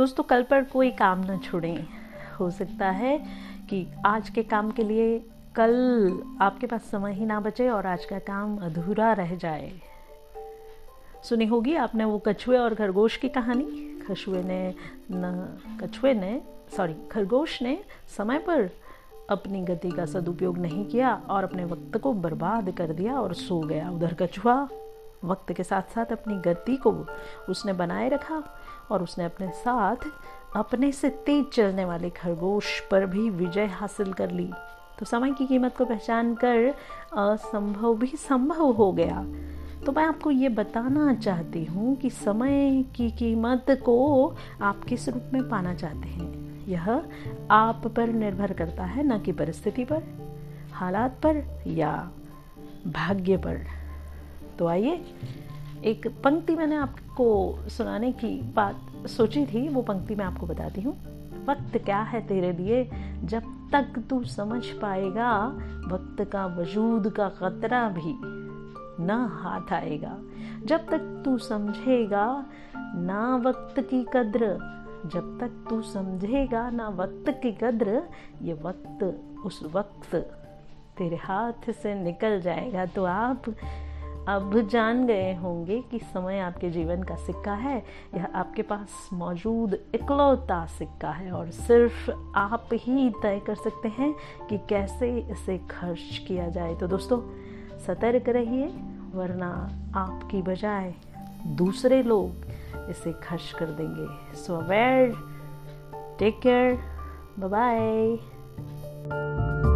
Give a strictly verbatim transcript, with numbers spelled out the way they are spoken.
दोस्तों कल पर कोई काम ना छोड़ें। हो सकता है कि आज के काम के लिए कल आपके पास समय ही ना बचे और आज का काम अधूरा रह जाए। सुनी होगी आपने वो कछुए और खरगोश की कहानी। कछुए ने न कछुए ने सॉरी खरगोश ने समय पर अपनी गति का सदुपयोग नहीं किया और अपने वक्त को बर्बाद कर दिया और सो गया। उधर कछुआ वक्त के साथ साथ अपनी गति को उसने बनाए रखा और उसने अपने साथ अपने से तेज चलने वाले खरगोश पर भी विजय हासिल कर ली। तो समय की कीमत को पहचान कर असंभव भी संभव हो गया। तो मैं आपको ये बताना चाहती हूँ कि समय की कीमत को आप किस रूप में पाना चाहते हैं, यह आप पर निर्भर करता है, न कि परिस्थिति पर, हालात पर या भाग्य पर। तो आइए, एक पंक्ति मैंने आपको सुनाने की बात सोची थी, वो पंक्ति मैं आपको बताती हूँ। वक्त क्या है तेरे लिए, जब तक तू समझ पाएगा वक्त का वजूद का खतरा भी ना हाथ आएगा। जब तक तू समझेगा ना वक्त की कद्र, जब तक तू समझेगा ना वक्त की कद्र, ये वक्त उस वक्त तेरे हाथ से निकल जाएगा। तो आप अब जान गए होंगे कि समय आपके जीवन का सिक्का है। यह आपके पास मौजूद इकलौता सिक्का है और सिर्फ आप ही तय कर सकते हैं कि कैसे इसे खर्च किया जाए। तो दोस्तों सतर्क रहिए, वरना आपकी बजाय दूसरे लोग इसे खर्च कर देंगे। So aware, take care, bye bye.